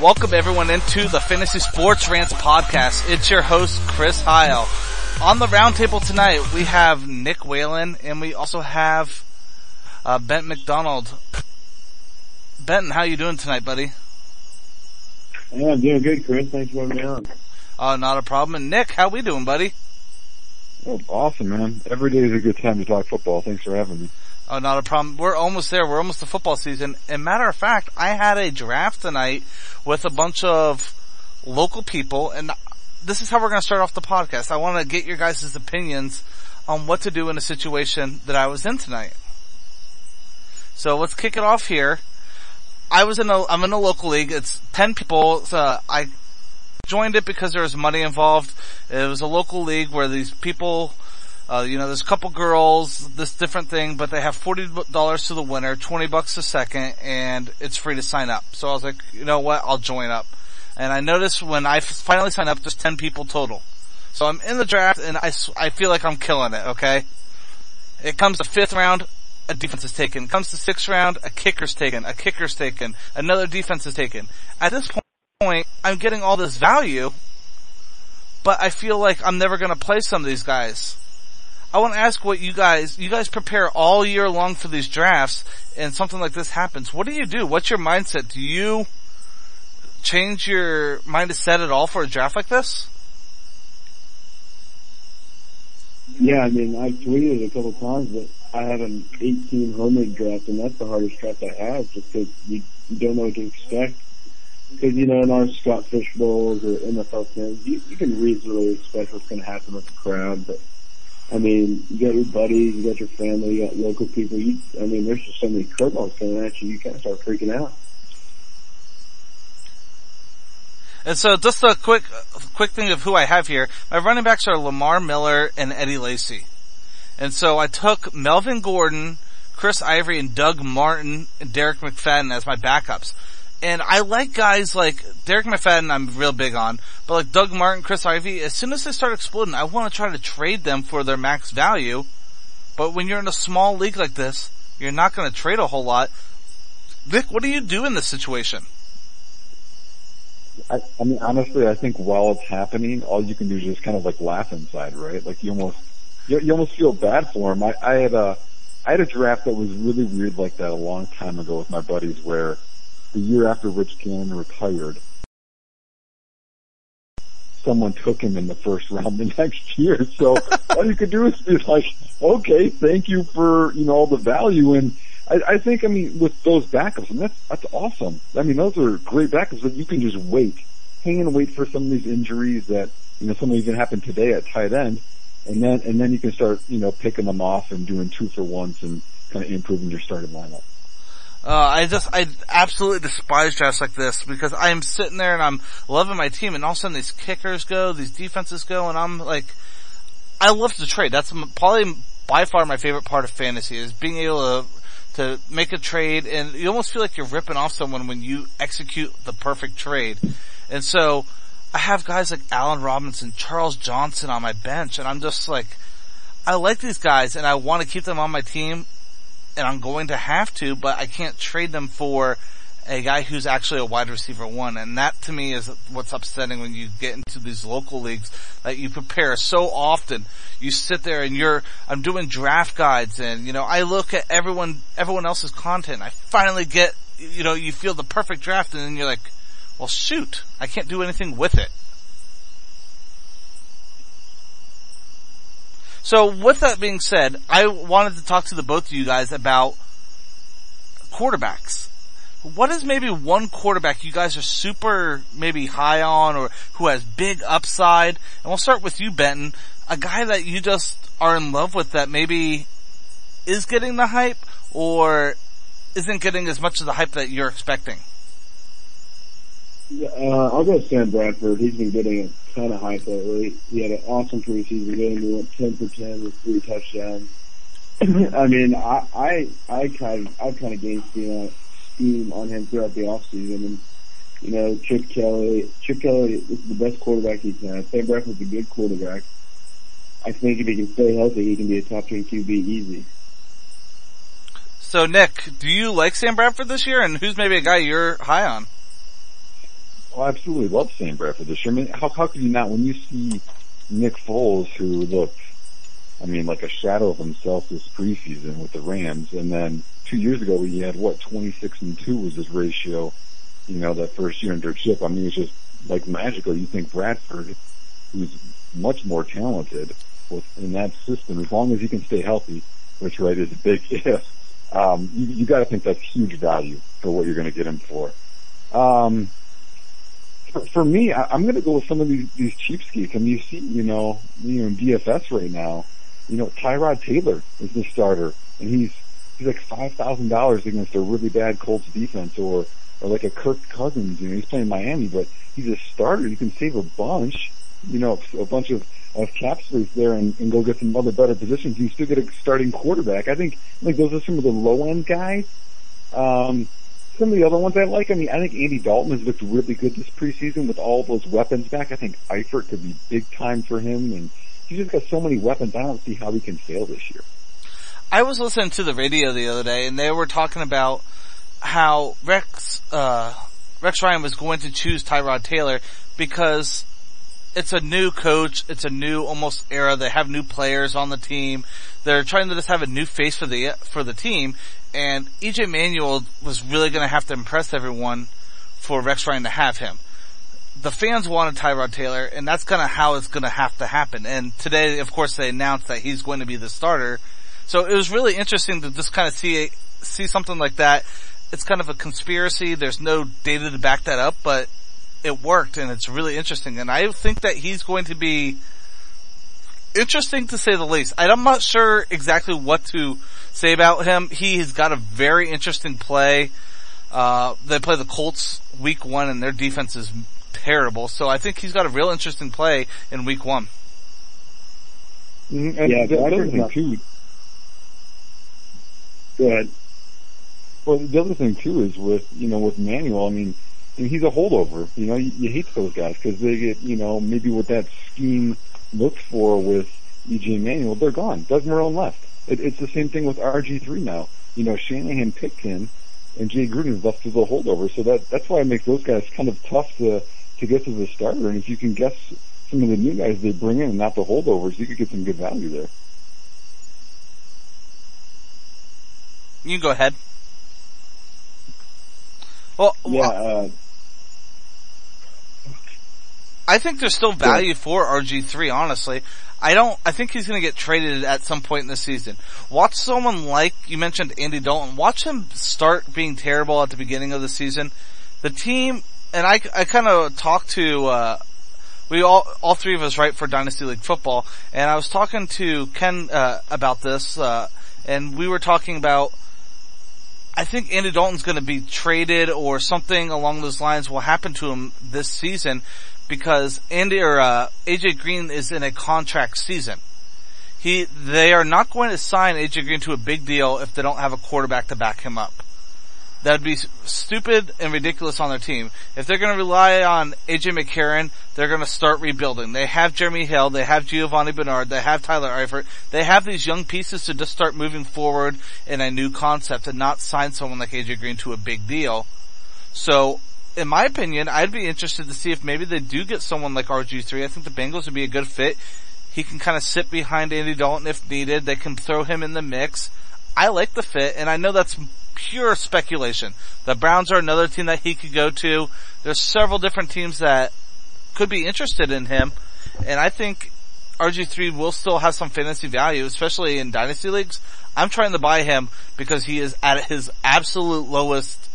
Welcome everyone into the Fantasy Sports Rants podcast. It's your host, Chris Heil. On the roundtable tonight, we have Nick Whalen, and we also have Benton McDonald. Benton, how you doing tonight, buddy? Yeah, I'm doing good, Chris. Thanks for having me on. Not a problem. And Nick, how we doing, buddy? Oh, awesome, man. Every day is a good time to talk football. Thanks for having me. Oh, not a problem. We're almost there. We're almost to football season. And matter of fact, I had a draft tonight with a bunch of local people, and this is how we're going to start off the podcast. I want to get your guys' opinions on what to do in a situation that I was in tonight. So let's kick it off here. I'm in a local league. It's 10 people. So I joined it because there was money involved. It was a local league where these people, there's a couple girls, this different thing, but they have $40 to the winner, $20 a second, and it's free to sign up. So I was like, you know what? I'll join up. And I noticed when I finally signed up, there's 10 people total. So I'm in the draft, and I feel like I'm killing it, okay? It comes to fifth round, a defense is taken. It comes to sixth round, a kicker's taken. A kicker's taken. Another defense is taken. At this point, I'm getting all this value, but I feel like I'm never going to play some of these guys. I want to ask what you guys prepare all year long for these drafts, and something like this happens. What do you do? What's your mindset? Do you change your mindset at all for a draft like this? Yeah, I mean, I've tweeted a couple times that I have an 18 home league draft, and that's the hardest draft I have, just because you don't know what to expect. Because, in our Scott Fish Bowls or NFL things, you can reasonably expect what's going to happen with the crowd, but I mean, you got your buddies, you got your family, you got local people. There's just so many curveballs coming at you, you kind of start freaking out. And so just a quick thing of who I have here. My running backs are Lamar Miller and Eddie Lacy. And so I took Melvin Gordon, Chris Ivory, and Doug Martin, and Derek McFadden as my backups. And I like guys like Derek McFadden, I'm real big on, but like Doug Martin, Chris Ivory, as soon as they start exploding, I want to try to trade them for their max value. But when you're in a small league like this, you're not going to trade a whole lot. Nick, what do you do in this situation? I mean, honestly, I think while it's happening, all you can do is just kind of like laugh inside, right? Like you almost feel bad for him. I had a draft that was really weird like that a long time ago with my buddies where the year after Rich Gannon retired, someone took him in the first round the next year. So all you could do is be like, okay, thank you for, all the value. And I think, with those backups, and that's awesome. I mean, those are great backups that you can just hang and wait for some of these injuries that, something can happen today at tight end. And then you can start, picking them off and doing 2-for-1s and kind of improving your starting lineup. I absolutely despise drafts like this because I'm sitting there and I'm loving my team and all of a sudden these kickers go, these defenses go, and I'm like, I love to trade. That's probably by far my favorite part of fantasy is being able to make a trade, and you almost feel like you're ripping off someone when you execute the perfect trade. And so I have guys like Allen Robinson, Charles Johnson on my bench, and I'm just like, I like these guys and I want to keep them on my team. And I'm going to have to, but I can't trade them for a guy who's actually a wide receiver one. And that to me is what's upsetting when you get into these local leagues that you prepare so often. You sit there and I'm doing draft guides and, I look at everyone else's content. I finally get, you feel the perfect draft and then you're like, well, shoot, I can't do anything with it. So with that being said, I wanted to talk to the both of you guys about quarterbacks. What is maybe one quarterback you guys are super maybe high on or who has big upside? And we'll start with you, Benton. A guy that you just are in love with that maybe is getting the hype or isn't getting as much of the hype that you're expecting? I'll go with Sam Bradford. He's been getting a ton of hype lately. He had an awesome preseason game. He went 10-for-10 with 3 touchdowns. I mean, I kind of gained steam on him throughout the offseason. And, Chip Kelly is the best quarterback he's had. Sam Bradford's a good quarterback. I think if he can stay healthy, he can be a top-10 QB easy. So, Nick, do you like Sam Bradford this year? And who's maybe a guy you're high on? Oh, I absolutely love Sam Bradford this year. I mean, how could you not, when you see Nick Foles, who looked, I mean, like a shadow of himself this preseason with the Rams, and then 2 years ago he had, 26-2 was his ratio, that first year under Chip. I mean, it's just, magically, you think Bradford, who's much more talented in that system, as long as he can stay healthy, which, is a big if, you gotta think that's huge value for what you're gonna get him for. For me, I'm going to go with some of these cheapskates. I mean, you see, in DFS right now, Tyrod Taylor is the starter, and he's like $5,000 against a really bad Colts defense, or like a Kirk Cousins. He's playing Miami, but he's a starter. You can save a bunch, of cap space there and go get some other better positions. You still get a starting quarterback. I think those are some of the low end guys. Some of the other ones I like, I think Andy Dalton has looked really good this preseason with all those weapons back. I think Eifert could be big time for him, and he's just got so many weapons, I don't see how he can fail this year. I was listening to the radio the other day, and they were talking about how Rex Ryan was going to choose Tyrod Taylor because it's a new coach, it's a new almost era, they have new players on the team, they're trying to just have a new face for the team, and E.J. Manuel was really going to have to impress everyone for Rex Ryan to have him. The fans wanted Tyrod Taylor, and that's kind of how it's going to have to happen. And today, of course, they announced that he's going to be the starter. So it was really interesting to just kind of see something like that. It's kind of a conspiracy. There's no data to back that up, but it worked, and it's really interesting. And I think that he's going to be interesting to say the least. I'm not sure exactly what to say about him. He has got a very interesting play. They play the Colts week one, and their defense is terrible. So I think he's got a real interesting play in week one. Mm-hmm. And yeah, the other thing too. Go ahead. Well, the other thing too is with Manuel. I mean, he's a holdover. You hate those guys because they get maybe with that scheme looked for with E.J. Manuel, they're gone. Doug Martin left. It's the same thing with RG3 now. Shanahan picked him, and Jay Gruden left as a holdover. So that's why it makes those guys kind of tough to guess as a starter. And if you can guess some of the new guys they bring in and not the holdovers, you could get some good value there. You can go ahead. Well, yeah. I think there's still value for RG3, honestly. I think he's going to get traded at some point in the season. Watch someone like, you mentioned Andy Dalton, watch him start being terrible at the beginning of the season. The team, and I kind of talked to, we all three of us write for Dynasty League Football, and I was talking to Ken, about this, and we were talking about, I think Andy Dalton's going to be traded or something along those lines will happen to him this season. Because A.J. Green is in a contract season. They are not going to sign A.J. Green to a big deal if they don't have a quarterback to back him up. That would be stupid and ridiculous on their team. If they're going to rely on A.J. McCarron, they're going to start rebuilding. They have Jeremy Hill, they have Giovanni Bernard, they have Tyler Eifert. They have these young pieces to just start moving forward in a new concept and not sign someone like A.J. Green to a big deal. So, in my opinion, I'd be interested to see if maybe they do get someone like RG3. I think the Bengals would be a good fit. He can kind of sit behind Andy Dalton if needed. They can throw him in the mix. I like the fit, and I know that's pure speculation. The Browns are another team that he could go to. There's several different teams that could be interested in him, and I think RG3 will still have some fantasy value, especially in dynasty leagues. I'm trying to buy him because he is at his absolute lowest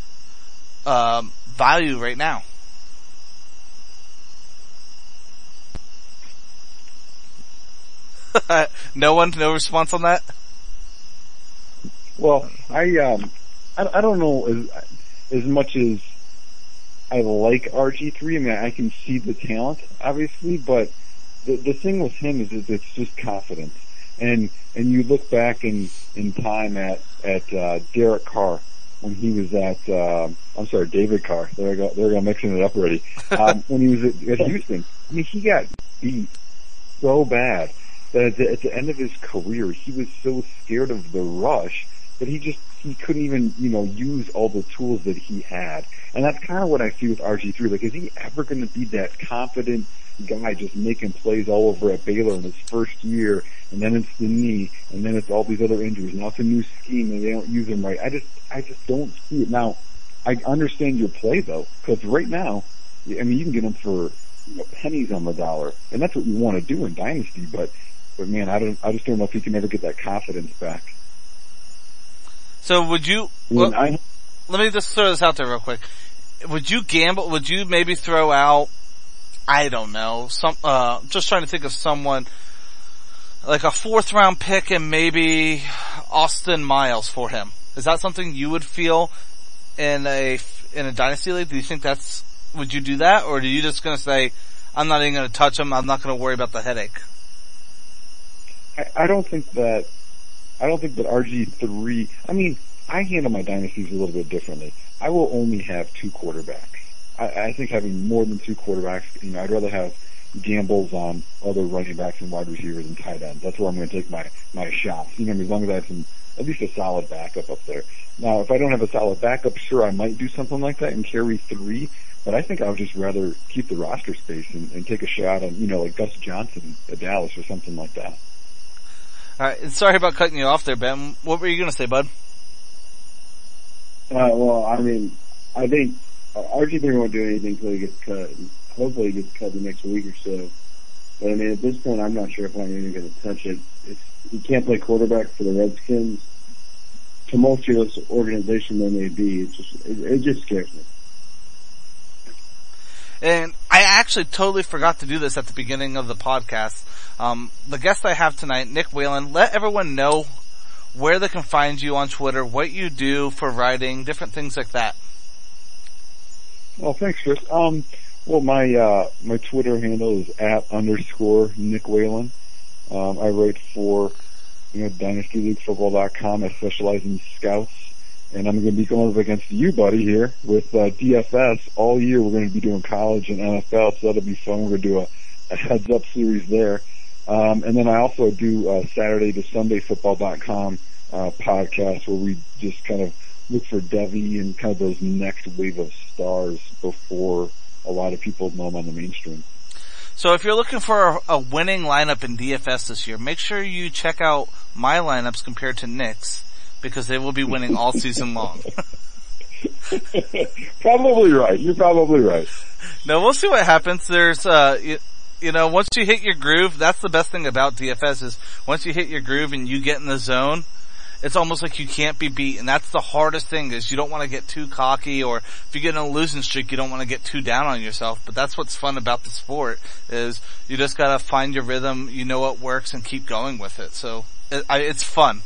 value right now. No response on that? Well, I don't know as much as I like RG3. I mean, I can see the talent, obviously, but the thing with him is it's just confidence. And you look back in time at Derek Carr. When he was at, David Carr. There I go, mixing it up already. When he was at Houston, he got beat so bad that at the end of his career, he was so scared of the rush that he just he couldn't even, you know, use all the tools that he had. And that's kind of what I see with RG3. Like, is he ever going to be that confident guy just making plays all over at Baylor in his first year, and then it's the knee, and then it's all these other injuries, now it's a new scheme and they don't use him right? I just don't see it. Now, I understand your play though, because right now, I mean, you can get him for, you know, pennies on the dollar, and that's what you want to do in Dynasty, but man, I just don't know if he can ever get that confidence back. So would you, let me just throw this out there real quick. Would you gamble, would you maybe throw out, I don't know, just trying to think of someone, like a 4th round pick and maybe Austin Miles for him? Is that something you would feel in a dynasty league? Do you think that's, would you do that? Or are you just gonna say, I'm not even gonna touch him, I'm not gonna worry about the headache? I don't think that RG3, I mean, I handle my dynasties a little bit differently. I will only have 2 quarterbacks. I think having more than 2 quarterbacks, you know, I'd rather have gambles on other running backs and wide receivers and tight ends. That's where I'm going to take my shots. You know, as long as I have some, at least a solid backup up there. Now, if I don't have a solid backup, sure, I might do something like that and carry 3, but I think I would just rather keep the roster space and take a shot on, you know, like Gus Johnson at Dallas or something like that. All right, and sorry about cutting you off there, Ben. What were you going to say, bud? Well, I mean, I think RG3 won't do anything until he gets cut. Hopefully he gets cut the next week or so. But, I mean, at this point, I'm not sure if I'm even going to touch it. He can't play quarterback for the Redskins. Tumultuous organization they may be. It just scares me. And I actually totally forgot to do this at the beginning of the podcast. The guest I have tonight, Nick Whalen, let everyone know where they can find you on Twitter, what you do for writing, different things like that. Well, thanks, Chris. Well, my Twitter handle is @_Nick Whalen. I write for, you know, DynastyLeagueFootball.com. I specialize in scouts, and I'm going to be going up against you, buddy, here with DFS all year. We're going to be doing college and NFL, so that'll be fun. We're going to do a heads-up series there. And then I also do Saturday to Sunday Football.com podcast, where we just kind of look for Devy and kind of those next wave of stars before a lot of people know them on the mainstream. So if you're looking for a winning lineup in DFS this year, make sure you check out my lineups compared to Nick's, because they will be winning all season long. Probably right. You're probably right. No, we'll see what happens. There's, you know, once you hit your groove, that's the best thing about DFS is once you hit your groove and you get in the zone, it's almost like you can't be beat. And that's the hardest thing is you don't want to get too cocky, or if you get in a losing streak, you don't want to get too down on yourself. But that's what's fun about the sport is you just got to find your rhythm. You know what works and keep going with it. So it's fun.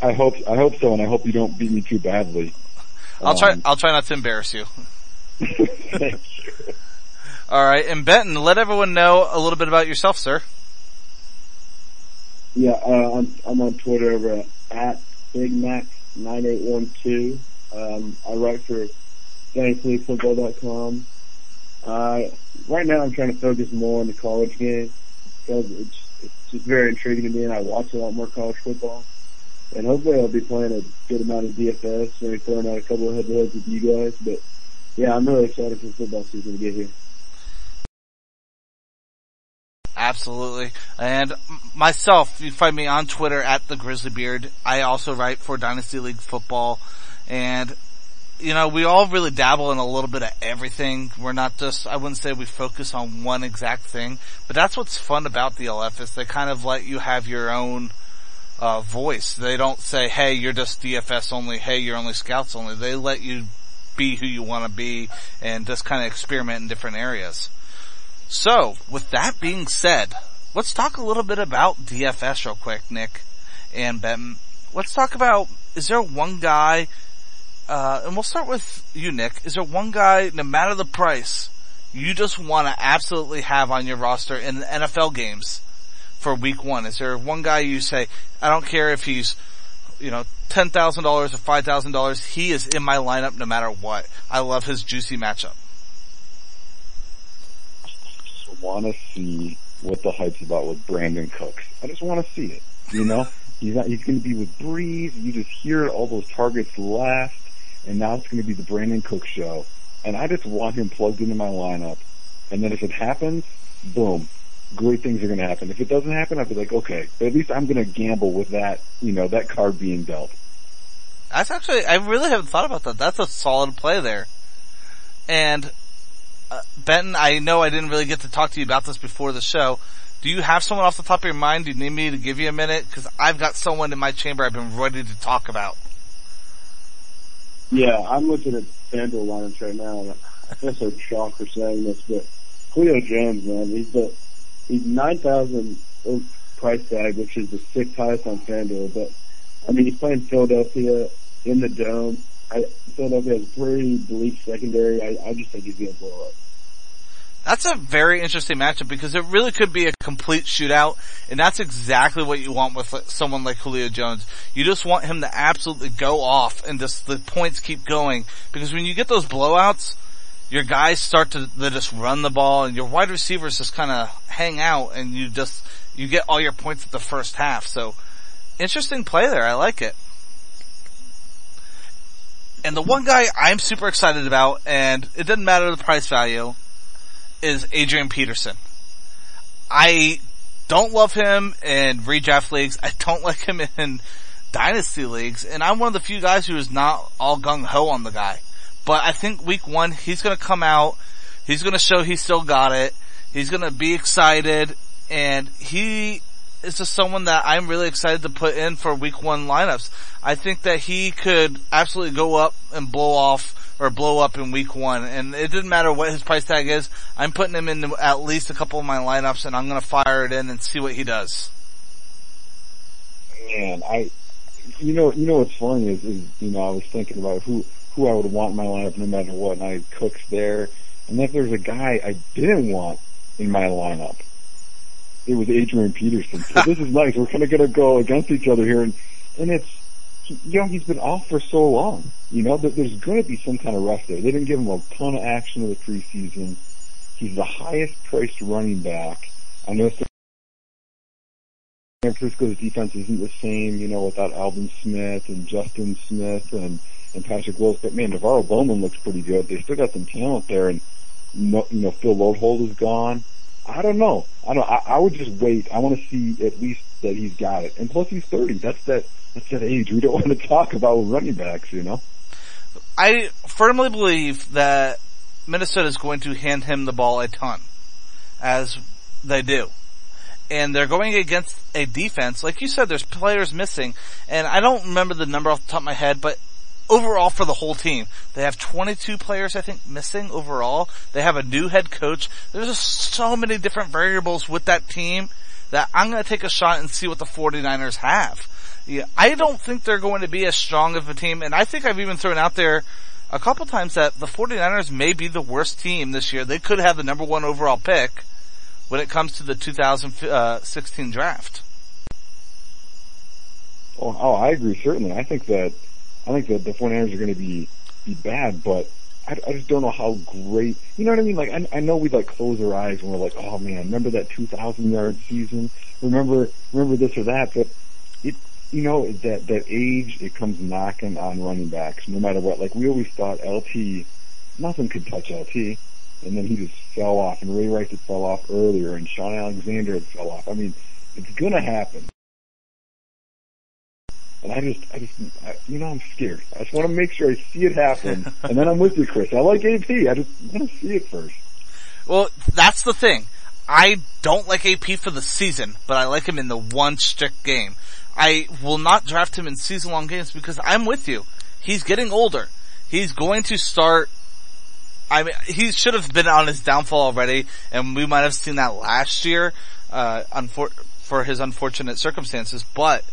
I hope so. And I hope you don't beat me too badly. I'll try not to embarrass you. Thank you. All right, and Benton, let everyone know a little bit about yourself, sir. Yeah, I'm on Twitter over at BigMac9812. I write for DynastyLeagueFootball.com. Right now, I'm trying to focus more on the college game because it's just very intriguing to me, and I watch a lot more college football. And hopefully, I'll be playing a good amount of DFS, maybe throwing out a couple of head-to-heads with you guys. But yeah, I'm really excited for football season to get here. Absolutely. And myself, you can find me on Twitter at The Grizzly Beard. I also write for Dynasty League Football. And, you know, we all really dabble in a little bit of everything. We're not just, I wouldn't say we focus on one exact thing, but that's what's fun about the LF is they kind of let you have your own voice. They don't say, hey, you're just DFS only. Hey, you're only scouts only. They let you be who you want to be and just kind of experiment in different areas. So, with that being said, let's talk a little bit about DFS real quick, Nick and Benton. Let's talk about, is there one guy, and we'll start with you, Nick. Is there one guy, no matter the price, you just want to absolutely have on your roster in the NFL games for week one? Is there one guy you say, I don't care if he's, you know, $10,000 or $5,000, he is in my lineup no matter what. I love his juicy matchup. Want to see what the hype's about with Brandon Cooks. I just want to see it, you know? He's going to be with Breeze. You just hear all those targets last, and now it's going to be the Brandon Cooks show. And I just want him plugged into my lineup. And then if it happens, boom, great things are going to happen. If it doesn't happen, I'll be like, okay, but at least I'm going to gamble with that, you know, that card being dealt. That's actually, I really haven't thought about that. That's a solid play there. And Benton, I know I didn't really get to talk to you about this before the show. Do you have someone off the top of your mind? Do you need me to give you a minute? Because I've got someone in my chamber I've been ready to talk about. Yeah, I'm looking at Fanduel lineups right now, and I feel so shocked for saying this, but Julio Jones, man, he's 9,000 price tag, which is the sixth highest on Fanduel, but I mean, he's playing Philadelphia in the dome. Philadelphia has a pretty bleak secondary. I just think he's going to blow up. That's a very interesting matchup because it really could be a complete shootout, and that's exactly what you want with someone like Julio Jones. You just want him to absolutely go off and just the points keep going, because when you get those blowouts, your guys start to they just run the ball and your wide receivers just kind of hang out, and you get all your points at the first half. So interesting play there. I like it. And the one guy I'm super excited about, and it doesn't matter the price value, is Adrian Peterson. I don't love him in redraft leagues. I don't like him in dynasty leagues. And I'm one of the few guys who is not all gung-ho on the guy. But I think week one, he's going to come out. He's going to show he's still got it. He's going to be excited. And he is just someone that I'm really excited to put in for week one lineups. I think that he could absolutely go up and blow up in week one, and it didn't matter what his price tag is. I'm putting him in at least a couple of my lineups, and I'm going to fire it in and see what he does. Man, you know what's funny is you know, I was thinking about who I would want in my lineup no matter what, and I had Cooks there, and if there's a guy I didn't want in my lineup, it was Adrian Peterson. So this is nice. We're kind of going to go against each other here, and it's, you know, he's been off for so long. You know, there's going to be some kind of rest there. They didn't give him a ton of action in the preseason. He's the highest-priced running back. I know San Francisco's defense isn't the same, you know, without Alvin Smith and Justin Smith and Patrick Willis, but, man, Navarro Bowman looks pretty good. They still got some talent there, and, you know, Phil Lodeholt is gone. I don't know. I would just wait. I want to see at least that he's got it. And plus he's 30. That's that age we don't want to talk about with running backs, you know? I firmly believe that Minnesota is going to hand him the ball a ton, as they do. And they're going against a defense. Like you said, there's players missing. And I don't remember the number off the top of my head, but overall for the whole team, they have 22 players, I think, missing overall. They have a new head coach. There's just so many different variables with that team that I'm going to take a shot and see what the 49ers have. Yeah, I don't think they're going to be as strong of a team, and I think I've even thrown out there a couple times that the 49ers may be the worst team this year. They could have the number one overall pick when it comes to the 2016 draft. Oh, I agree, certainly. I think that the 49ers are going to be bad, but I just don't know how great. You know what I mean? Like, I know we like close our eyes and we're like, oh man, remember that 2,000-yard season? Remember this or that? But it, you know, that age, it comes knocking on running backs, no matter what. Like, we always thought LT, nothing could touch LT, and then he just fell off, and Ray Rice had fell off earlier, and Sean Alexander had fell off. I mean, it's going to happen. And I just, you know, I'm scared. I just want to make sure I see it happen. And then I'm with you, Chris. I like AP. I just want to see it first. Well, that's the thing. I don't like AP for the season, but I like him in the one strict game. I will not draft him in season-long games because I'm with you. He's getting older. He's going to start. I mean, he should have been on his downfall already, and we might have seen that last year for his unfortunate circumstances, but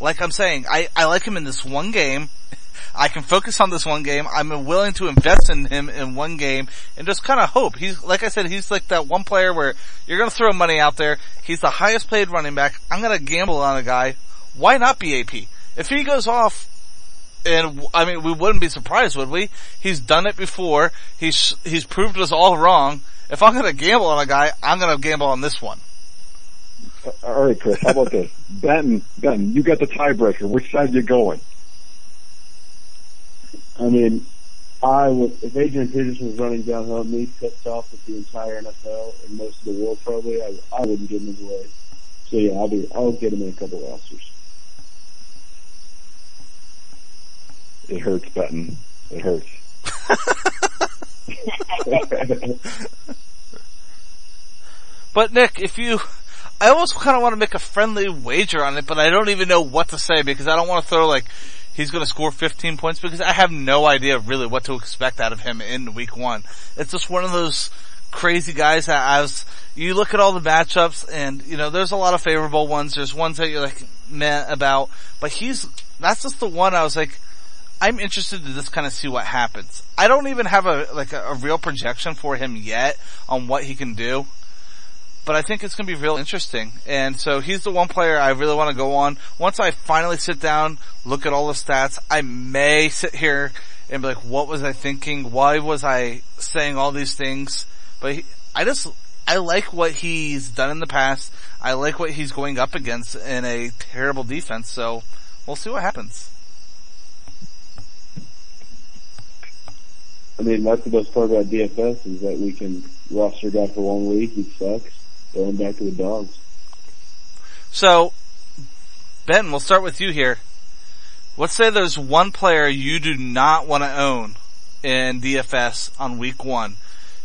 like I'm saying, I like him in this one game. I can focus on this one game. I'm willing to invest in him in one game and just kind of hope. He's, like I said, he's like that one player where you're going to throw money out there. He's the highest paid running back. I'm going to gamble on a guy. Why not be AP? If he goes off, and I mean, we wouldn't be surprised, would we? He's done it before. He's proved us all wrong. If I'm going to gamble on a guy, I'm going to gamble on this one. All right, Chris, how about this? Benton, you got the tiebreaker. Which side are you going? I mean, if Adrian Peterson was running downhill, me pissed off with the entire NFL and most of the world probably, I wouldn't give him away. So yeah, I'll get him in a couple rosters. It hurts, Benton. It hurts. But Nick, I almost kind of want to make a friendly wager on it, but I don't even know what to say because I don't want to throw like he's going to score 15 points because I have no idea really what to expect out of him in week one. It's just one of those crazy guys that you look at all the matchups and, you know, there's a lot of favorable ones. There's ones that you're like meh about, but that's just the one I was like, I'm interested to just kind of see what happens. I don't even have a real projection for him yet on what he can do, but I think it's going to be real interesting. And so he's the one player I really want to go on. Once I finally sit down, look at all the stats, I may sit here and be like, what was I thinking? Why was I saying all these things? But I like what he's done in the past. I like what he's going up against in a terrible defense. So we'll see what happens. I mean, that's the best part about DFS is that we can roster a guy for one week. He sucks. Throw him back to the dogs. So, Ben, we'll start with you here. Let's say there's one player you do not want to own in DFS on week one.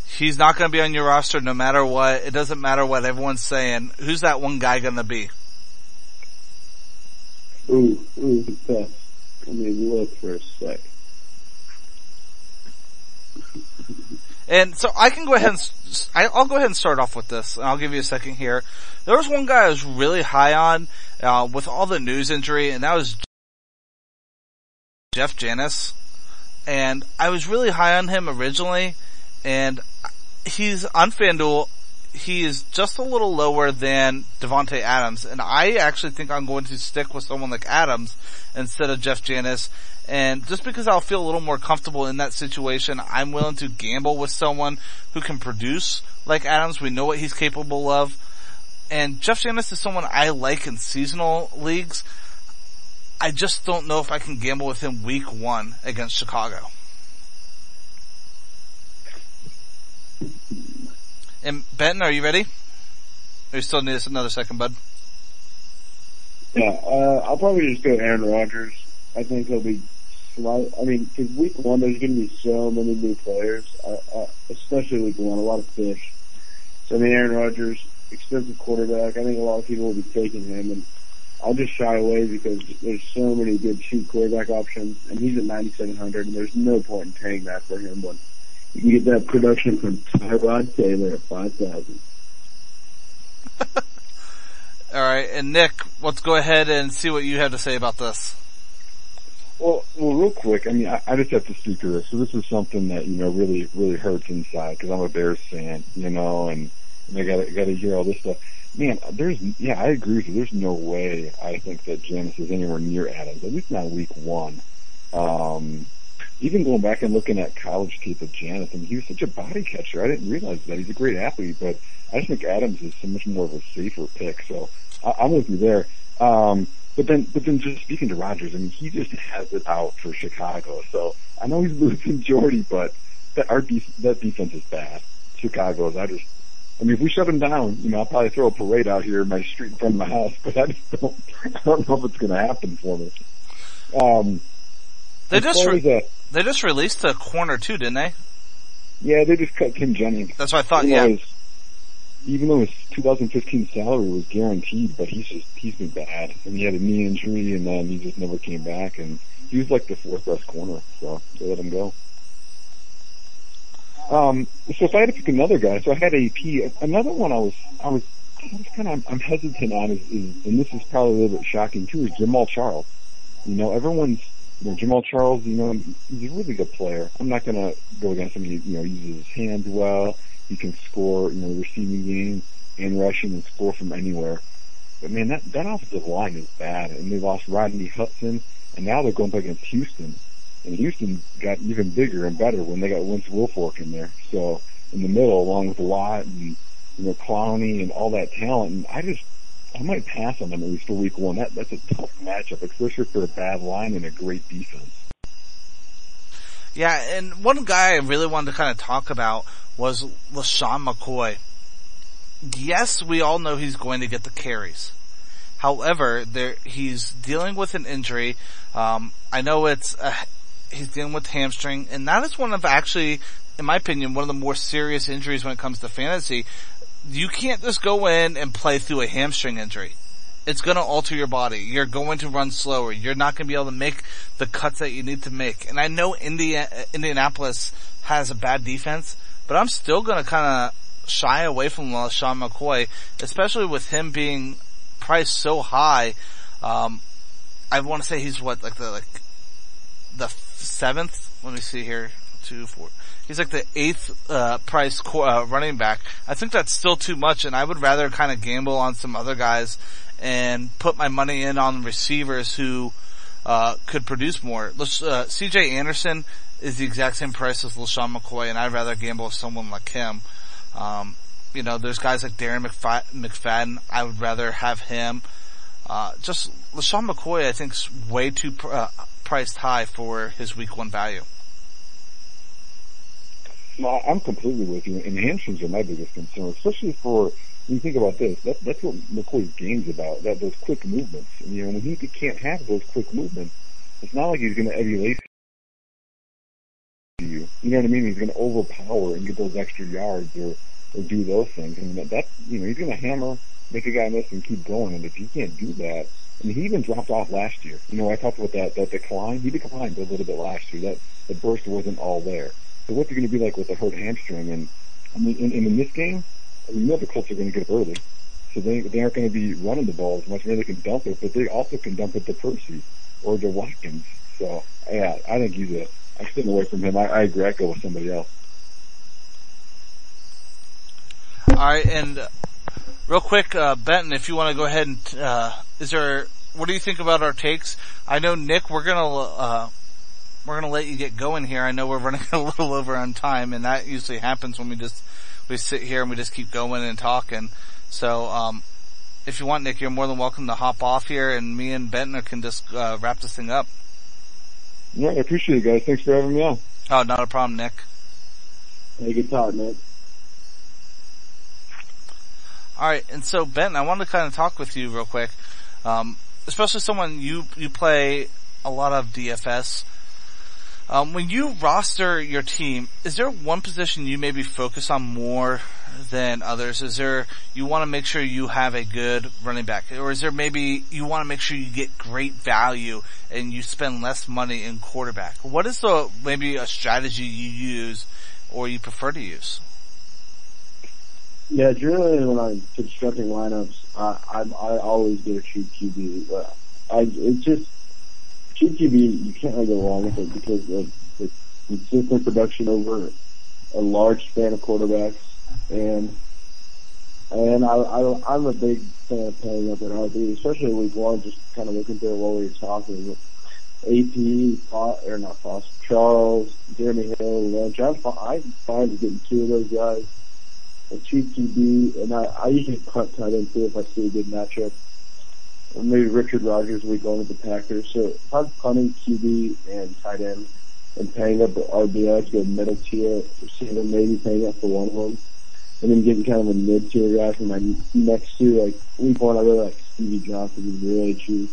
He's not going to be on your roster no matter what. It doesn't matter what everyone's saying. Who's that one guy going to be? Ooh, that's. Let me look for a sec. And so I can go ahead and I'll go ahead and start off with this, and I'll give you a second here. There was one guy I was really high on with all the news injury, and that was Jeff Janis. And I was really high on him originally, and he's on Fanduel. He is just a little lower than Davante Adams, and I actually think I'm going to stick with someone like Adams instead of Jeff Janis. And just because I'll feel a little more comfortable in that situation, I'm willing to gamble with someone who can produce like Adams. We know what he's capable of. And Jeff Janis is someone I like in seasonal leagues. I just don't know if I can gamble with him week one against Chicago. And Benton, are you ready? Or you still need another second, bud? Yeah, I'll probably just go Aaron Rodgers. I think he'll be slight. I mean, because week one, there's going to be so many new players, especially week one, a lot of fish. So, I mean, Aaron Rodgers, expensive quarterback. I think a lot of people will be taking him, and I'll just shy away because there's so many good cheap quarterback options, and he's at 9,700, and there's no point in paying that for him when you can get that production from Tyrod Taylor at 5,000. All right, and Nick, let's go ahead and see what you have to say about this. Well, real quick, I mean, I just have to speak to this. So this is something that, you know, really, really hurts inside because I'm a Bears fan, you know, and I gotta hear all this stuff. Man, I agree with you. There's no way I think that Janis is anywhere near Adams, at least not week one. Even going back and looking at college tape of Janis, I mean, he was such a body catcher. I didn't realize that. He's a great athlete, but I just think Adams is so much more of a safer pick. So I'm with you there. But then just speaking to Rodgers, I mean, he just has it out for Chicago. So I know he's losing Jordy, but that defense is bad. Chicago's. I mean, if we shut him down, you know, I'll probably throw a parade out here in my street in front of my house, but I don't know if it's going to happen for me. They just released a corner too, didn't they? Yeah, they just cut Kim Jennings. That's what I thought, yeah. Even though his 2015 salary was guaranteed, but he's been bad. And he had a knee injury, and then he just never came back. And he was like the fourth best corner, so they let him go. So if I had to pick another guy, so I had AP. Another one I'm hesitant on is, and this is probably a little bit shocking too, is Jamaal Charles. You know, everyone's, you know, Jamaal Charles, you know, he's a really good player. I'm not gonna go against him. He, you know, uses his hands well. He can score, you know, receiving game and rushing and score from anywhere. But man, that offensive line is bad, and they lost Rodney Hudson, and now they're going up against Houston. And Houston got even bigger and better when they got Wentz Wilfork in there. So in the middle, along with Watt and, you know, Clowney and all that talent, and I just I might pass on them at least for week one. That's a tough matchup, especially for a bad line and a great defense. Yeah, and one guy I really wanted to kind of talk about was LeSean McCoy. Yes, we all know he's going to get the carries. However, he's dealing with an injury. I know he's dealing with hamstring, and that is one of actually, in my opinion, one of the more serious injuries when it comes to fantasy. You can't just go in and play through a hamstring injury. It's going to alter your body. You're going to run slower. You're not going to be able to make the cuts that you need to make. And I know Indianapolis has a bad defense, but I'm still going to kind of shy away from LeSean McCoy, especially with him being priced so high. I want to say he's the seventh. Let me see here. He's like the eighth price running back. I think that's still too much, and I would rather kind of gamble on some other guys and put my money in on receivers who could produce more. C.J. Anderson is the exact same price as LeSean McCoy, and I'd rather gamble with someone like him. There's guys like Derek McFadden. I would rather have him. Just LeSean McCoy, I think, is way too priced high for his week one value. Well, I'm completely with you, and hamstrings are my biggest concern, especially for, when you think about this, that's what McCoy's game's about, those quick movements. And, when he can't have those quick movements, it's not like he's going to emulate you. You know what I mean? He's going to overpower and get those extra yards or do those things. And he's going to hammer, make a guy miss, and keep going. And if he can't do that, he even dropped off last year. I talked about that decline. He declined a little bit last year. The burst wasn't all there. So what's it going to be like with a hurt hamstring? And in this game, the Colts are going to get up early, so they aren't going to be running the ball as much. Maybe they can dump it, but they also can dump it to Percy or to Watkins. So yeah, I think I'm staying away from him. I agree. I go with somebody else. All right, and real quick, Benton, if you want to go ahead and what do you think about our takes? I know, Nick, we're gonna let you get going here. I know we're running a little over on time, and that usually happens when we sit here and we just keep going and talking. So, if you want, Nick, you're more than welcome to hop off here, and me and Bentner can just wrap this thing up. Yeah, I appreciate it, guys. Thanks for having me on. Oh, not a problem, Nick. Hey, good talk, Nick. All right, and so Benton, I wanted to kind of talk with you real quick, especially someone you play a lot of DFS. When you roster your team, is there one position you maybe focus on more than others? You want to make sure you have a good running back? Or is there maybe you want to make sure you get great value and you spend less money in quarterback? What is maybe a strategy you use or you prefer to use? Yeah, generally when I'm constructing lineups, I always get a cheap QB. Cheap QB, you can't really go wrong with it because of the consistent production over a large span of quarterbacks, and I'm a big fan of paying up at RB, especially in week one. Just kind of looking through what we were talking with Charles, Jeremy Hill, Lynch. I find getting two of those guys, a cheap QB, and I usually punt tight end too if I see a good matchup. Or maybe Richard Rodgers will be going with the Packers. So I'm punting QB and tight end and paying up the RBI to go middle tier receiver, maybe paying up for one of them. And then getting kind of a mid-tier guy for my next two. Like, week one, I really like Stevie Johnson. He's really cheap.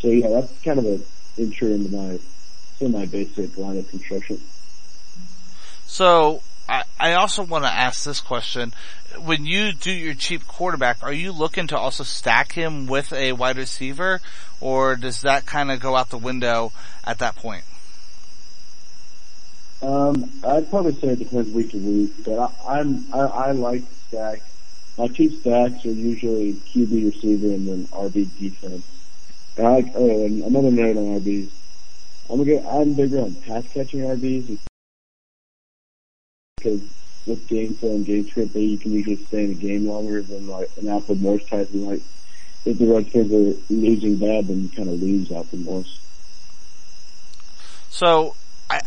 So, yeah, that's kind of an entry into my basic line of construction. So I also want to ask this question. When you do your cheap quarterback, are you looking to also stack him with a wide receiver, or does that kind of go out the window at that point? I'd probably say it depends week to week, but I like to stack. My cheap stacks are usually QB receiver and then RB defense. And and another note on RBs. I'm bigger on pass catching RBs. Because with game flow and game script, you can usually stay in a game longer than like an Alfred Morris type. And like if the Redskins are losing bad, then you kind of lose Alfred Morris. So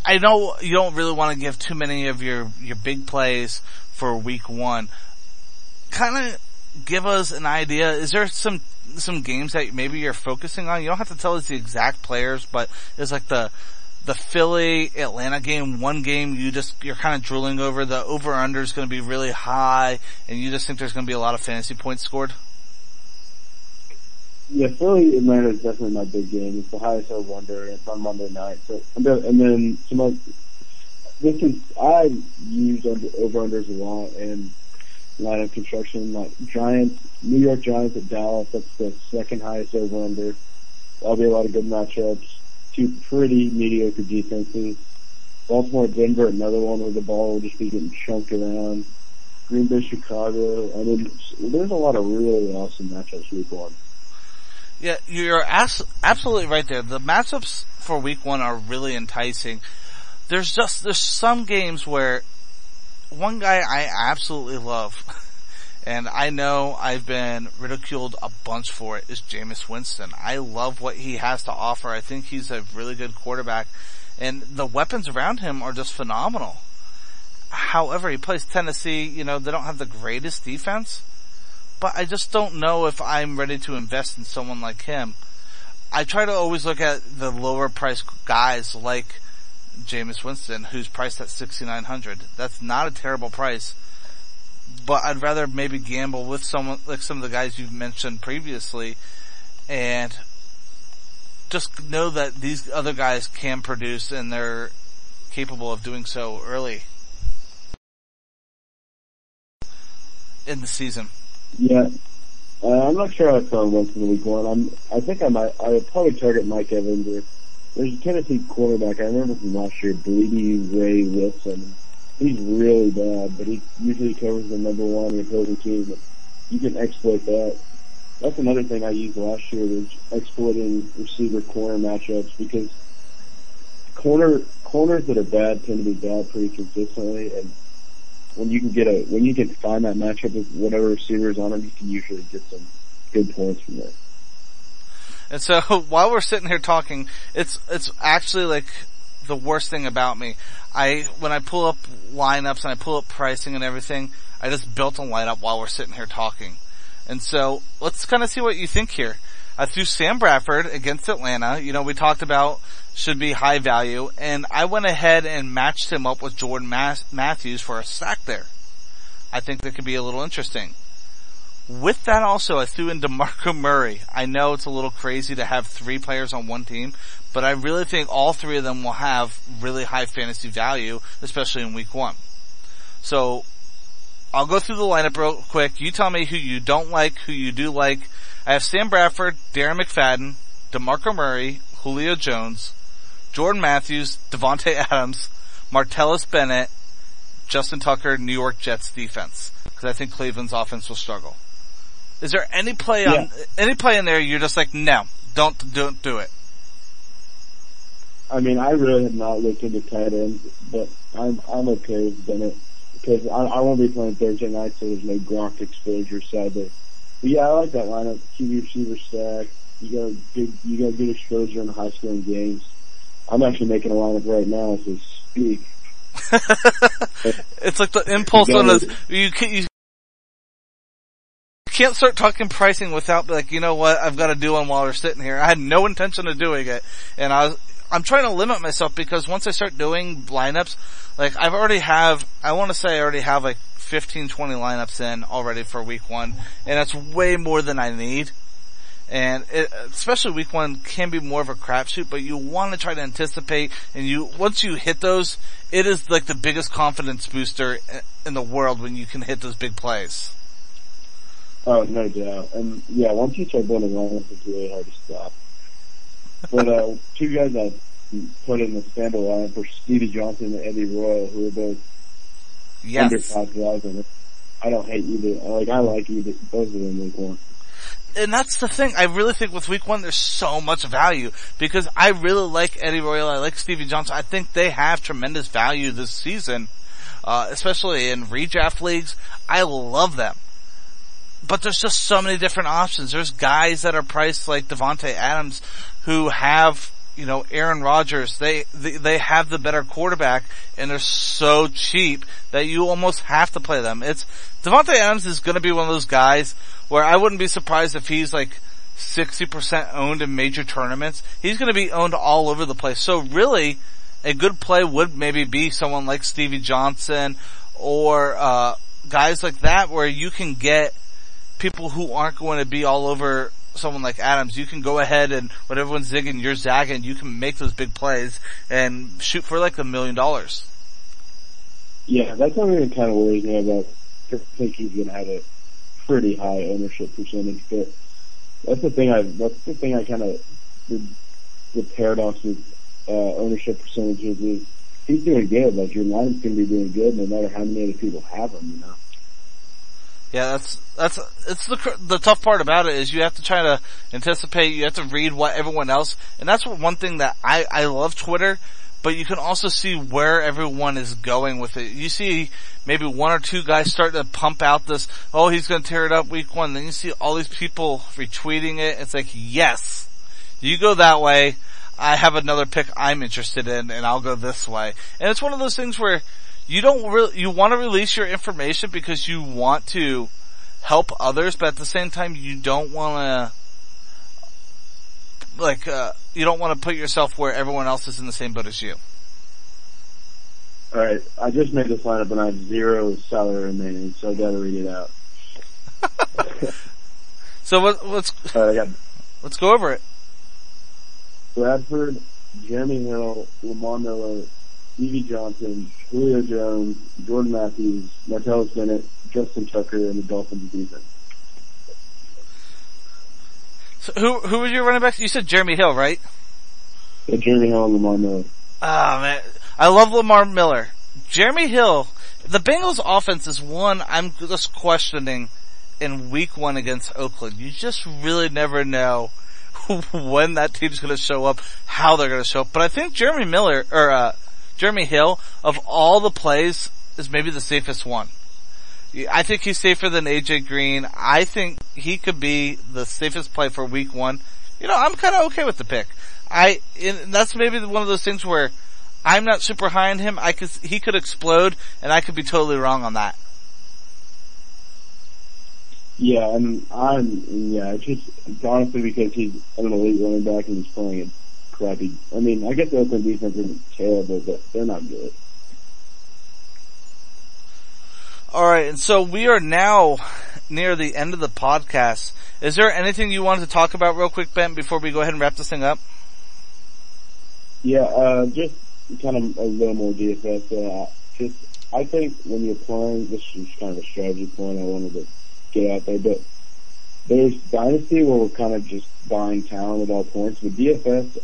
I know you don't really want to give too many of your big plays for week one. Kind of give us an idea? Is there some games that maybe you're focusing on? You don't have to tell us the exact players, but it's like the Philly Atlanta game, one game you're kind of drooling over. The over under is going to be really high, and you just think there's going to be a lot of fantasy points scored. Yeah, Philly Atlanta is definitely my big game. It's the highest over under, and it's on Monday night. So and then some like this is I use over unders a lot and lineup construction, like Giants, New York Giants at Dallas. That's the second highest over under. That'll be a lot of good matchups. Two pretty mediocre defenses. Baltimore, Denver, another one where the ball will just be getting chunked around. Green Bay, Chicago. I mean, there's a lot of really awesome matchups week one. Yeah, you're absolutely right there. The matchups for week one are really enticing. There's some games where one guy I absolutely love, and I know I've been ridiculed a bunch for it, is Jameis Winston. I love what he has to offer. I think he's a really good quarterback, and the weapons around him are just phenomenal. However, he plays Tennessee. You know, they don't have the greatest defense, but I just don't know if I'm ready to invest in someone like him. I try to always look at the lower price guys like Jameis Winston, who's priced at $6,900. That's not a terrible price, but I'd rather maybe gamble with someone like some of the guys you've mentioned previously, and just know that these other guys can produce and they're capable of doing so early in the season. Yeah, I'm not sure I've found one from week one. I would probably target Mike Evans. There's a Tennessee quarterback, I remember from last year, Brady Ray Wilson. He's really bad, but he usually covers the number one and opposing team. But you can exploit that. That's another thing I used last year, was exploiting receiver-corner matchups, because corners that are bad tend to be bad pretty consistently, and when you can find that matchup with whatever receiver is on him, you can usually get some good points from there. And so while we're sitting here talking, it's actually like the worst thing about me. When I pull up lineups and I pull up pricing and everything, I just built a lineup while we're sitting here talking. And so let's kind of see what you think here. I threw Sam Bradford against Atlanta. You know, we talked about should be high value, and I went ahead and matched him up with Jordan Matthews for a sack there. I think that could be a little interesting. With that also, I threw in DeMarco Murray. I know it's a little crazy to have three players on one team, but I really think all three of them will have really high fantasy value, especially in week one. So I'll go through the lineup real quick. You tell me who you don't like, who you do like. I have Sam Bradford, Darren McFadden, DeMarco Murray, Julio Jones, Jordan Matthews, Davante Adams, Martellus Bennett, Justin Tucker, New York Jets defense, because I think Cleveland's offense will struggle. Is there any play on any play in there you're just like, no, don't do it? I mean, I really have not looked into tight ends, but I'm okay with Bennett, because I won't be playing Thursday night, so there's no Gronk exposure sadly. But yeah, I like that lineup. QB receiver stack. You got good exposure in high scoring games. I'm actually making a lineup right now as we speak. It's like the impulse on us. You can't start talking pricing without, like, you know what, I've got to do one while we're sitting here. I had no intention of doing it, and I'm trying to limit myself, because once I start doing lineups, like I already have like 15, 20 lineups in already for week one, and that's way more than I need. And especially week one can be more of a crapshoot, but you want to try to anticipate, and once you hit those, it is like the biggest confidence booster in the world when you can hit those big plays. Oh, no doubt. And yeah, once you start building lineups, it's really hard to stop. But two guys I put in the standard lineup were Stevie Johnson and Eddie Royal, who are both under 5,000. I don't hate either. I like both of them week one. And that's the thing. I really think with week one, there's so much value, because I really like Eddie Royal. I like Stevie Johnson. I think they have tremendous value this season, especially in redraft leagues. I love them. But there's just so many different options. There's guys that are priced like Davante Adams who have you know, Aaron Rodgers, they have the better quarterback, and they're so cheap that you almost have to play them. It's Davante Adams is going to be one of those guys where I wouldn't be surprised if he's like 60% owned in major tournaments. He's going to be owned all over the place. So really, a good play would maybe be someone like Stevie Johnson or guys like that, where you can get people who aren't going to be all over someone like Adams. You can go ahead and when everyone's zigging, you're zagging, you can make those big plays and shoot for like $1 million. Yeah, that's something that kind of worries me about. I think he's going to have a pretty high ownership percentage, but that's the thing I kind of, the paradox with ownership percentages is he's doing good. Like, your line's going to be doing good no matter how many other people have him, you know? Yeah, it's the tough part about it is you have to try to anticipate, you have to read what everyone else, and that's one thing that I love Twitter, but you can also see where everyone is going with it. You see maybe one or two guys start to pump out this, oh, he's going to tear it up week one. Then you see all these people retweeting it. It's like, yes, you go that way. I have another pick I'm interested in, and I'll go this way. And it's one of those things where you don't really, you want to release your information because you want to help others, but at the same time, you don't want to, like, you don't want to put yourself where everyone else is in the same boat as you. Alright, I just made this lineup and I have zero salary remaining, so I gotta read it out. So let's go over it. Bradford, Jeremy Hill, Lamar Miller, Stevie Johnson, Julio Jones, Jordan Matthews, Martellus Bennett, Justin Tucker, and the Dolphins defense. So who was your running back? You said Jeremy Hill, right? Yeah, Jeremy Hill and Lamar Miller. Ah, man. I love Lamar Miller. Jeremy Hill, the Bengals offense is one I'm just questioning in week one against Oakland. You just really never know when that team's going to show up, how they're going to show up. But I think Jeremy Hill, of all the plays, is maybe the safest one. I think he's safer than A.J. Green. I think he could be the safest play for week one. You know, I'm kind of okay with the pick. And that's maybe one of those things where I'm not super high on him. He could explode, and I could be totally wrong on that. Yeah, and it's just, it's honestly because he's an elite running back and he's playing it crappy. I mean, I guess the Oakland defense isn't terrible, but they're not good. Alright, and so we are now near the end of the podcast. Is there anything you wanted to talk about real quick, Ben, before we go ahead and wrap this thing up? Yeah, just kind of a little more DFS. I think when you're playing, this is kind of a strategy point I wanted to get out there, but there's Dynasty where we're kind of just buying talent at all points. With DFS,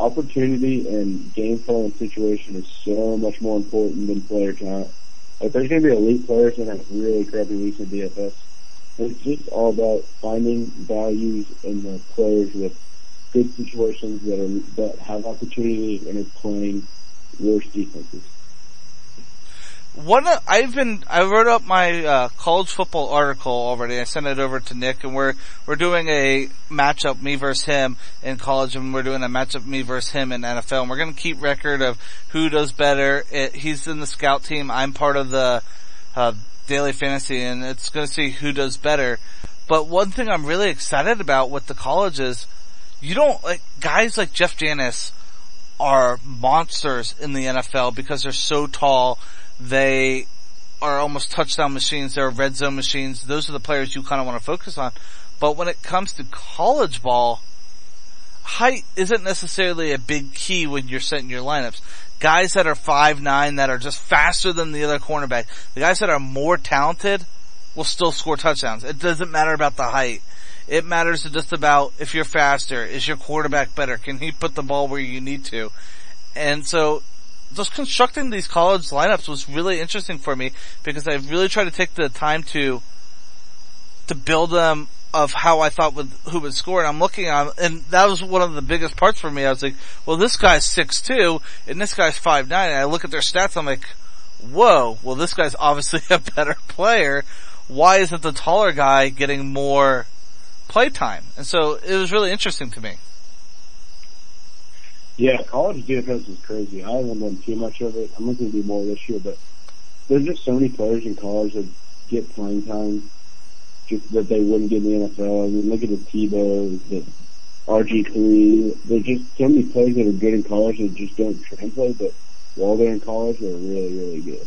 opportunity and game flow and situation is so much more important than player talent. Like, there's going to be elite players that have really crappy weeks in DFS. It's just all about finding values in the players with good situations that have opportunities and are playing worse defenses. I wrote up my college football article already. I sent it over to Nick, and we're doing a matchup me versus him in college, and we're doing a matchup me versus him in NFL. And we're going to keep record of who does better. He's in the scout team. I'm part of the daily fantasy, and it's going to see who does better. But one thing I'm really excited about with the college is you don't like guys like Jeff Janis are monsters in the NFL because they're so tall. They are almost touchdown machines. They're red zone machines. Those are the players you kind of want to focus on. But when it comes to college ball, height isn't necessarily a big key when you're setting your lineups. Guys that are 5'9", that are just faster than the other cornerback, the guys that are more talented will still score touchdowns. It doesn't matter about the height. It matters just about if you're faster. Is your quarterback better? Can he put the ball where you need to? And so just constructing these college lineups was really interesting for me because I really tried to take the time to build them of how I thought who would score. And I'm looking on, and that was one of the biggest parts for me. I was like, well, this guy's 6'2", and this guy's 5'9", and I look at their stats, I'm like, whoa, well, this guy's obviously a better player. Why isn't the taller guy getting more play time? And so it was really interesting to me. Yeah, college DFS is crazy. I haven't done too much of it. I'm looking to do more this year, but there's just so many players in college that get playing time just that they wouldn't get in the NFL. I mean, look at the Tebow, the RG3. There's just so many players that are good in college that just don't translate, but while they're in college, they're really, really good.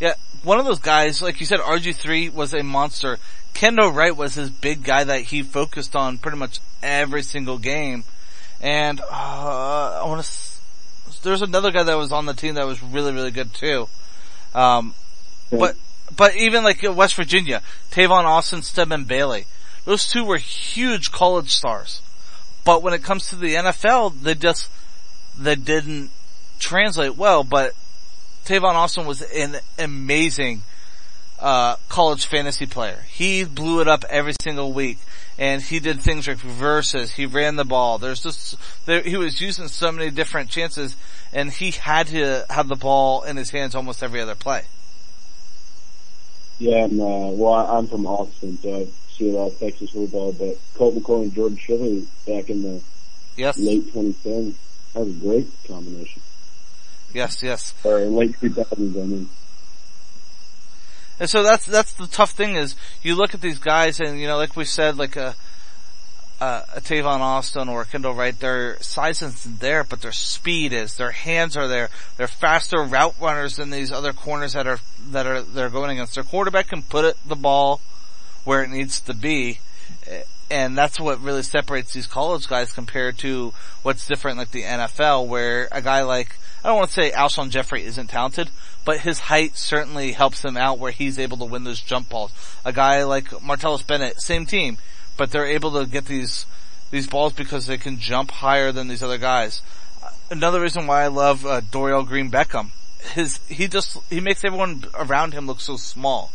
Yeah, one of those guys, like you said, RG3 was a monster. Kendall Wright was his big guy that he focused on pretty much every single game. And I want to. There's another guy that was on the team that was really, really good too. But even like West Virginia, Tavon Austin, Stedman Bailey, those two were huge college stars. But when it comes to the NFL, they didn't translate well. But Tavon Austin was an amazing college fantasy player. He blew it up every single week, and he did things like reverses. He ran the ball. He was using so many different chances, and he had to have the ball in his hands almost every other play. Yeah, and I'm from Austin, so I see a lot of Texas football. But Colt McCoy and Jordan Shirley back in the late 2010s, that was a great combination. Yes. Or late 2000s, I mean. And so that's the tough thing is you look at these guys and, you know, like we said, like a Tavon Austin or Kendall Wright, their size isn't there, but their speed is, their hands are there, they're faster route runners than these other corners that are they're going against. Their quarterback can put the ball where it needs to be, and that's what really separates these college guys compared to what's different like the NFL, where a guy like, I don't want to say Alshon Jeffrey isn't talented, but his height certainly helps him out where he's able to win those jump balls. A guy like Martellus Bennett, same team, but they're able to get these balls because they can jump higher than these other guys. Another reason why I love Dorial Green Beckham, he makes everyone around him look so small.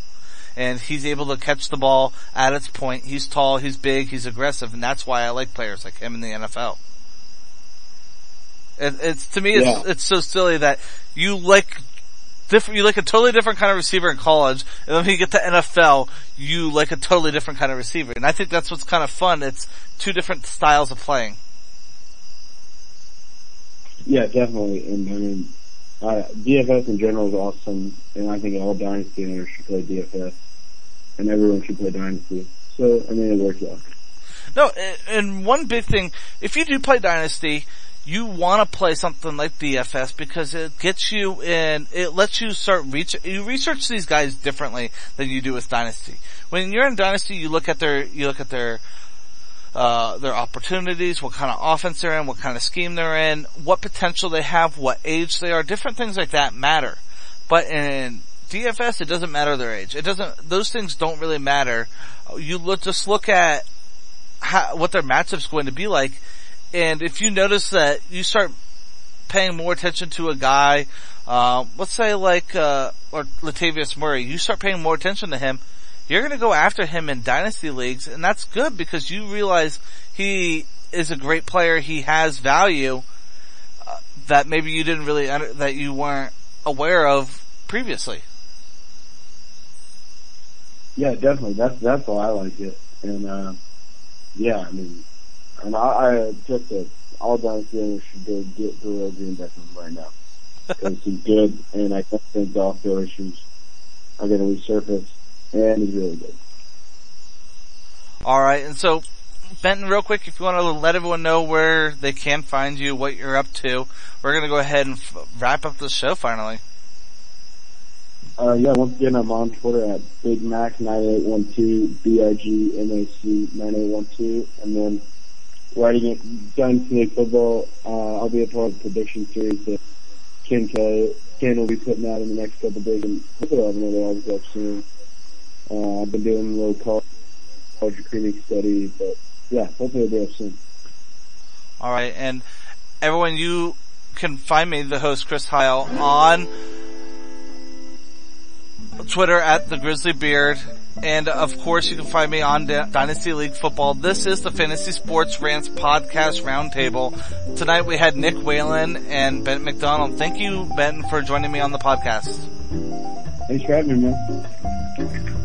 And he's able to catch the ball at its point. He's tall, he's big, he's aggressive, and that's why I like players like him in the NFL. It's so silly that you like a totally different kind of receiver in college, and then when you get to NFL, you like a totally different kind of receiver. And I think that's what's kind of fun. It's two different styles of playing. Yeah, definitely. And I mean, DFS in general is awesome, and I think all Dynasty owners should play DFS, and everyone should play Dynasty. So, I mean, it works out. No, and one big thing, if you do play Dynasty, you want to play something like DFS because it gets you in, it lets you start you research these guys differently than you do with Dynasty. When you're in Dynasty, you look at their opportunities, what kind of offense they're in, what kind of scheme they're in, what potential they have, what age they are, different things like that matter. But in DFS, it doesn't matter their age. Those things don't really matter. You just look at what their matchup's going to be like. And if you notice that you start paying more attention to a guy, let's say or Latavius Murray, you start paying more attention to him, you're going to go after him in dynasty leagues, and that's good because you realize he is a great player, he has value that maybe you didn't really that you weren't aware of previously. Yeah, definitely. That's why I like it. And I just that all Dynasty owners should go get Dorial Green Beckham right now because he's good, and I think the off-field issues are going to resurface, and he's really good. All right, and so Benton, real quick, if you want to let everyone know where they can find you, what you're up to, we're going to go ahead and wrap up the show finally. Once again, I'm on Twitter at BigMac9812, BIGMAC9812, and then writing it, Dynasty League Football. I'll be a part of the prediction series that Ken will be putting out in the next couple of days, and hopefully I'll have another article up soon. I've been doing a little college clinic study, but yeah, hopefully it'll be up soon. Alright, and everyone, you can find me, the host Chris Heil, on Twitter at The Grizzly Beard, and of course you can find me on Dynasty League Football. This is the Fantasy Sports Rants Podcast Roundtable. Tonight we had Nick Whalen and Benton McDonald. Thank you, Benton, for joining me on the podcast. Thanks for having me, man.